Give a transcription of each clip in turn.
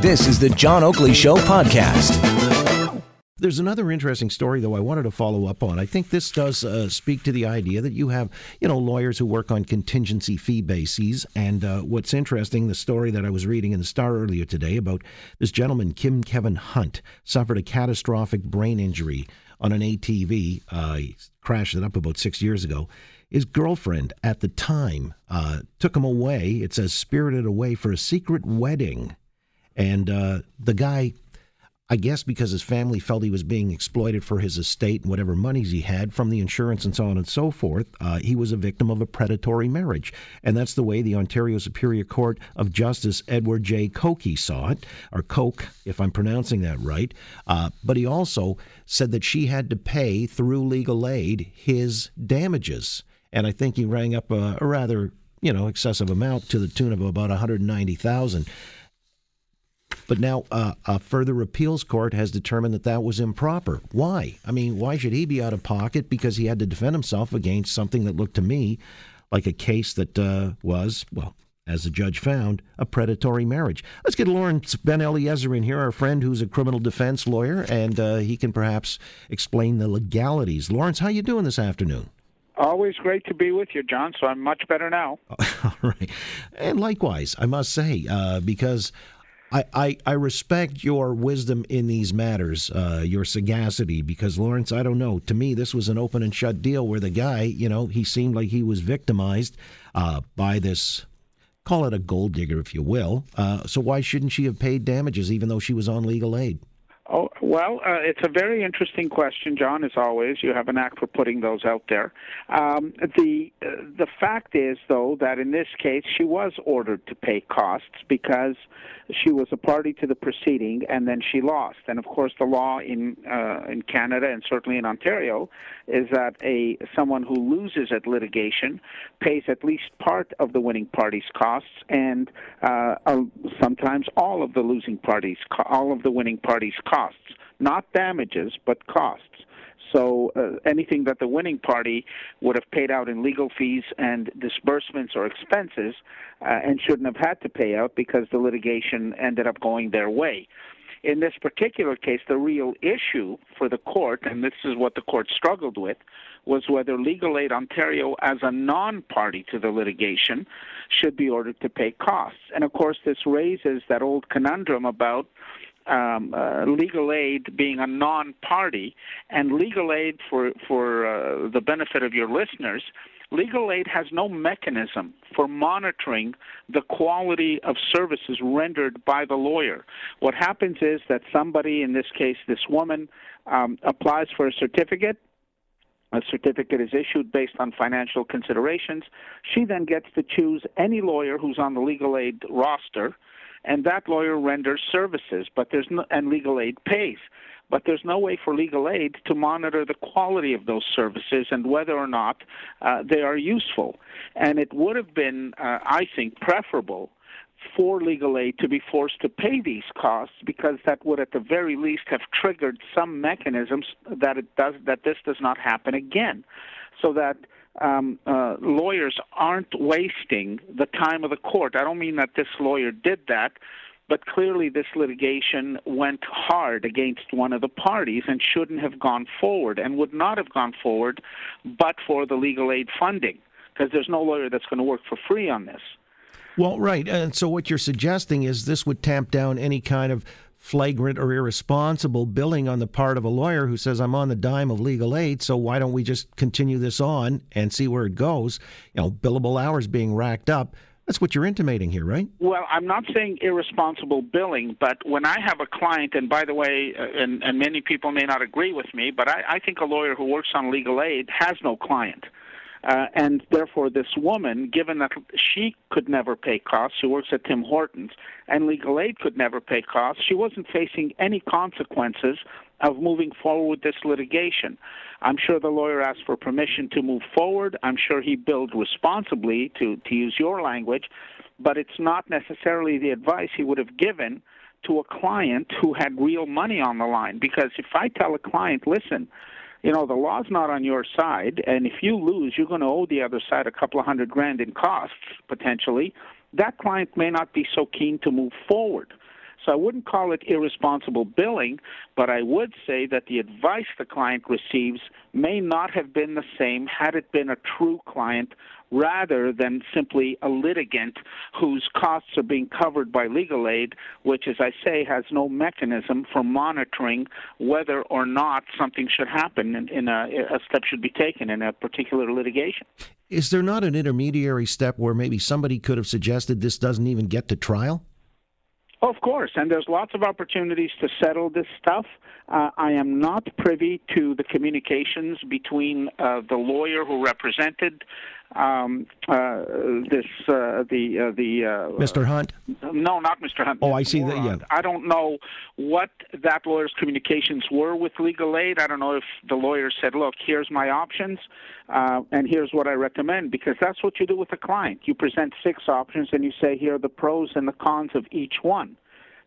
This is the John Oakley Show podcast. There's another interesting story, though, I wanted to follow up on. I think this does speak to the idea that you have, lawyers who work on contingency fee bases. And what's interesting, the story that I was reading in the Star earlier today about this gentleman, Kim Kevin Hunt, suffered a catastrophic brain injury on an ATV. He crashed it up about 6 years ago. His girlfriend at the time took him away. It says spirited away for a secret wedding. And the guy, I guess because his family felt he was being exploited for his estate and whatever monies he had from the insurance and so on and so forth, he was a victim of a predatory marriage. And that's the way the Ontario Superior Court of Justice Edward J. Coke saw it, or Coke, if I'm pronouncing that right. But he also said that she had to pay through legal aid his damages. And I think he rang up a rather, excessive amount to the tune of about $190,000. But now a further appeals court has determined that that was improper. Why? I mean, why should he be out of pocket because he had to defend himself against something that looked to me like a case that was, as the judge found, a predatory marriage? Let's get Lawrence Ben-Eliezer in here, our friend who's a criminal defense lawyer, and he can perhaps explain the legalities. Lawrence, how you doing this afternoon? Always great to be with you, John, so I'm much better now. All right. And likewise, I must say, because I respect your wisdom in these matters, your sagacity, because, Lawrence, I don't know. To me, this was an open and shut deal where the guy, he seemed like he was victimized by this, call it a gold digger, if you will. So why shouldn't she have paid damages even though she was on legal aid? Oh, well, it's a very interesting question, John, as always. You have a knack for putting those out there. The fact is, though, that in this case, she was ordered to pay costs because she was a party to the proceeding, and then she lost. And, of course, the law in Canada and certainly in Ontario is that someone who loses at litigation pays at least part of the winning party's costs and sometimes all of the winning party's costs. Costs, not damages, but costs. So anything that the winning party would have paid out in legal fees and disbursements or expenses and shouldn't have had to pay out because the litigation ended up going their way. In this particular case, the real issue for the court, and this is what the court struggled with, was whether Legal Aid Ontario, as a non-party to the litigation, should be ordered to pay costs. And, of course, this raises that old conundrum about legal aid being a non-party, and legal aid, for the benefit of your listeners, legal aid has no mechanism for monitoring the quality of services rendered by the lawyer. What happens is that somebody, in this case this woman, applies for a certificate. A certificate is issued based on financial considerations. She then gets to choose any lawyer who's on the legal aid roster, and that lawyer renders services, and legal aid pays. But there's no way for legal aid to monitor the quality of those services and whether or not they are useful. And it would have been, I think, preferable for legal aid to be forced to pay these costs, because that would at the very least have triggered some mechanisms that this does not happen again, so that lawyers aren't wasting the time of the court. I don't mean that this lawyer did that, but clearly this litigation went hard against one of the parties and shouldn't have gone forward and would not have gone forward but for the legal aid funding, because there's no lawyer that's going to work for free on this. Well, right. And so what you're suggesting is this would tamp down any kind of flagrant or irresponsible billing on the part of a lawyer who says, I'm on the dime of legal aid, so why don't we just continue this on and see where it goes? Billable hours being racked up. That's what you're intimating here, right? Well, I'm not saying irresponsible billing, but when I have a client, and by the way, and many people may not agree with me, but I think a lawyer who works on legal aid has no client. And therefore, this woman, given that she could never pay costs, she works at Tim Hortons, and legal aid could never pay costs, she wasn't facing any consequences of moving forward with this litigation. I'm sure the lawyer asked for permission to move forward. I'm sure he billed responsibly, to use your language, but it's not necessarily the advice he would have given to a client who had real money on the line. Because if I tell a client, listen, the law's not on your side, and if you lose, you're going to owe the other side a couple of $100,000 in costs, potentially, that client may not be so keen to move forward. So I wouldn't call it irresponsible billing, but I would say that the advice the client receives may not have been the same had it been a true client rather than simply a litigant whose costs are being covered by legal aid, which, as I say, has no mechanism for monitoring whether or not something should happen and a step should be taken in a particular litigation. Is there not an intermediary step where maybe somebody could have suggested this doesn't even get to trial? Of course, and there's lots of opportunities to settle this stuff. I am not privy to the communications between the lawyer who represented Mr. Hunt? No, not Mr. Hunt. Oh, I see that, yeah. I don't know what that lawyer's communications were with legal aid. I don't know if the lawyer said, look, here's my options, and here's what I recommend, because that's what you do with a client. You present 6 options, and you say, here are the pros and the cons of each one.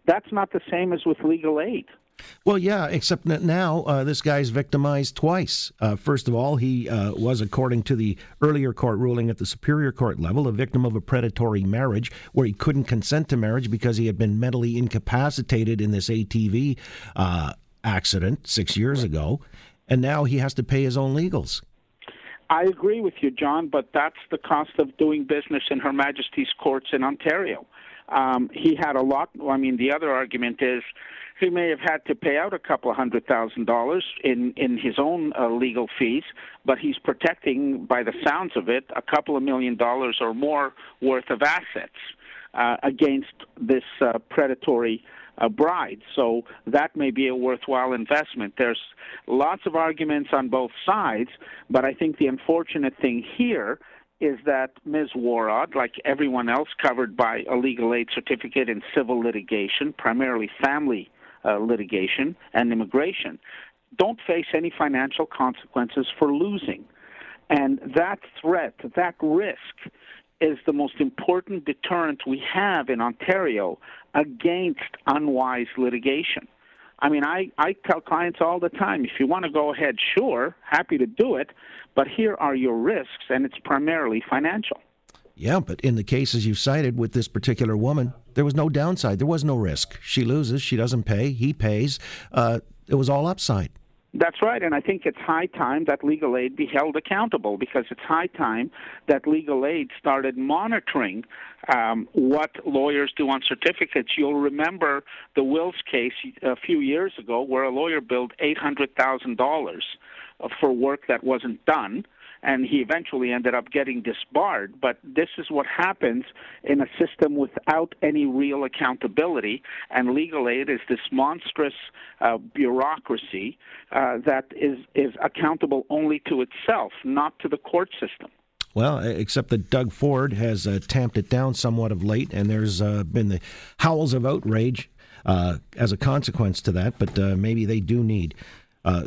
That's not the same as with legal aid. Well, yeah, except that now this guy's victimized twice. First of all, he was, according to the earlier court ruling at the Superior Court level, a victim of a predatory marriage where he couldn't consent to marriage because he had been mentally incapacitated in this ATV accident 6 years ago, and now he has to pay his own legals. I agree with you, John, but that's the cost of doing business in Her Majesty's courts in Ontario. He had a lot. I mean, the other argument is he may have had to pay out a couple $100,000 in his own legal fees, but he's protecting, by the sounds of it, a couple of $1 million or more worth of assets against this predatory bride. So that may be a worthwhile investment. There's lots of arguments on both sides, but I think the unfortunate thing here is that Ms. Warrod, like everyone else covered by a legal aid certificate in civil litigation, primarily family litigation and immigration, don't face any financial consequences for losing. And that threat, that risk, is the most important deterrent we have in Ontario against unwise litigation. I mean, I tell clients all the time, if you want to go ahead, sure, happy to do it, but here are your risks, and it's primarily financial. Yeah, but in the cases you cited with this particular woman, there was no downside. There was no risk. She loses. She doesn't pay. He pays. It was all upside. That's right, and I think it's high time that legal aid be held accountable, because it's high time that legal aid started monitoring what lawyers do on certificates. You'll remember the Wills case a few years ago where a lawyer billed $800,000 for work that wasn't done, and he eventually ended up getting disbarred. But this is what happens in a system without any real accountability, and legal aid is this monstrous bureaucracy that is accountable only to itself, not to the court system. Well, except that Doug Ford has tamped it down somewhat of late, and there's been the howls of outrage as a consequence to that, but maybe they do need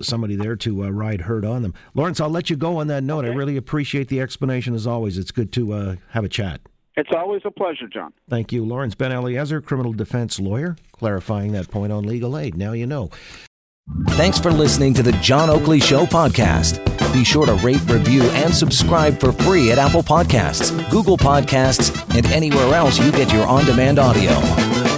somebody there to ride herd on them. Lawrence, I'll let you go on that note. Okay. I really appreciate the explanation as always. It's good to have a chat. It's always a pleasure, John. Thank you. Lawrence Ben-Eliezer, criminal defense lawyer, clarifying that point on legal aid. Now you know. Thanks for listening to the John Oakley Show podcast. Be sure to rate, review, and subscribe for free at Apple Podcasts, Google Podcasts, and anywhere else you get your on-demand audio.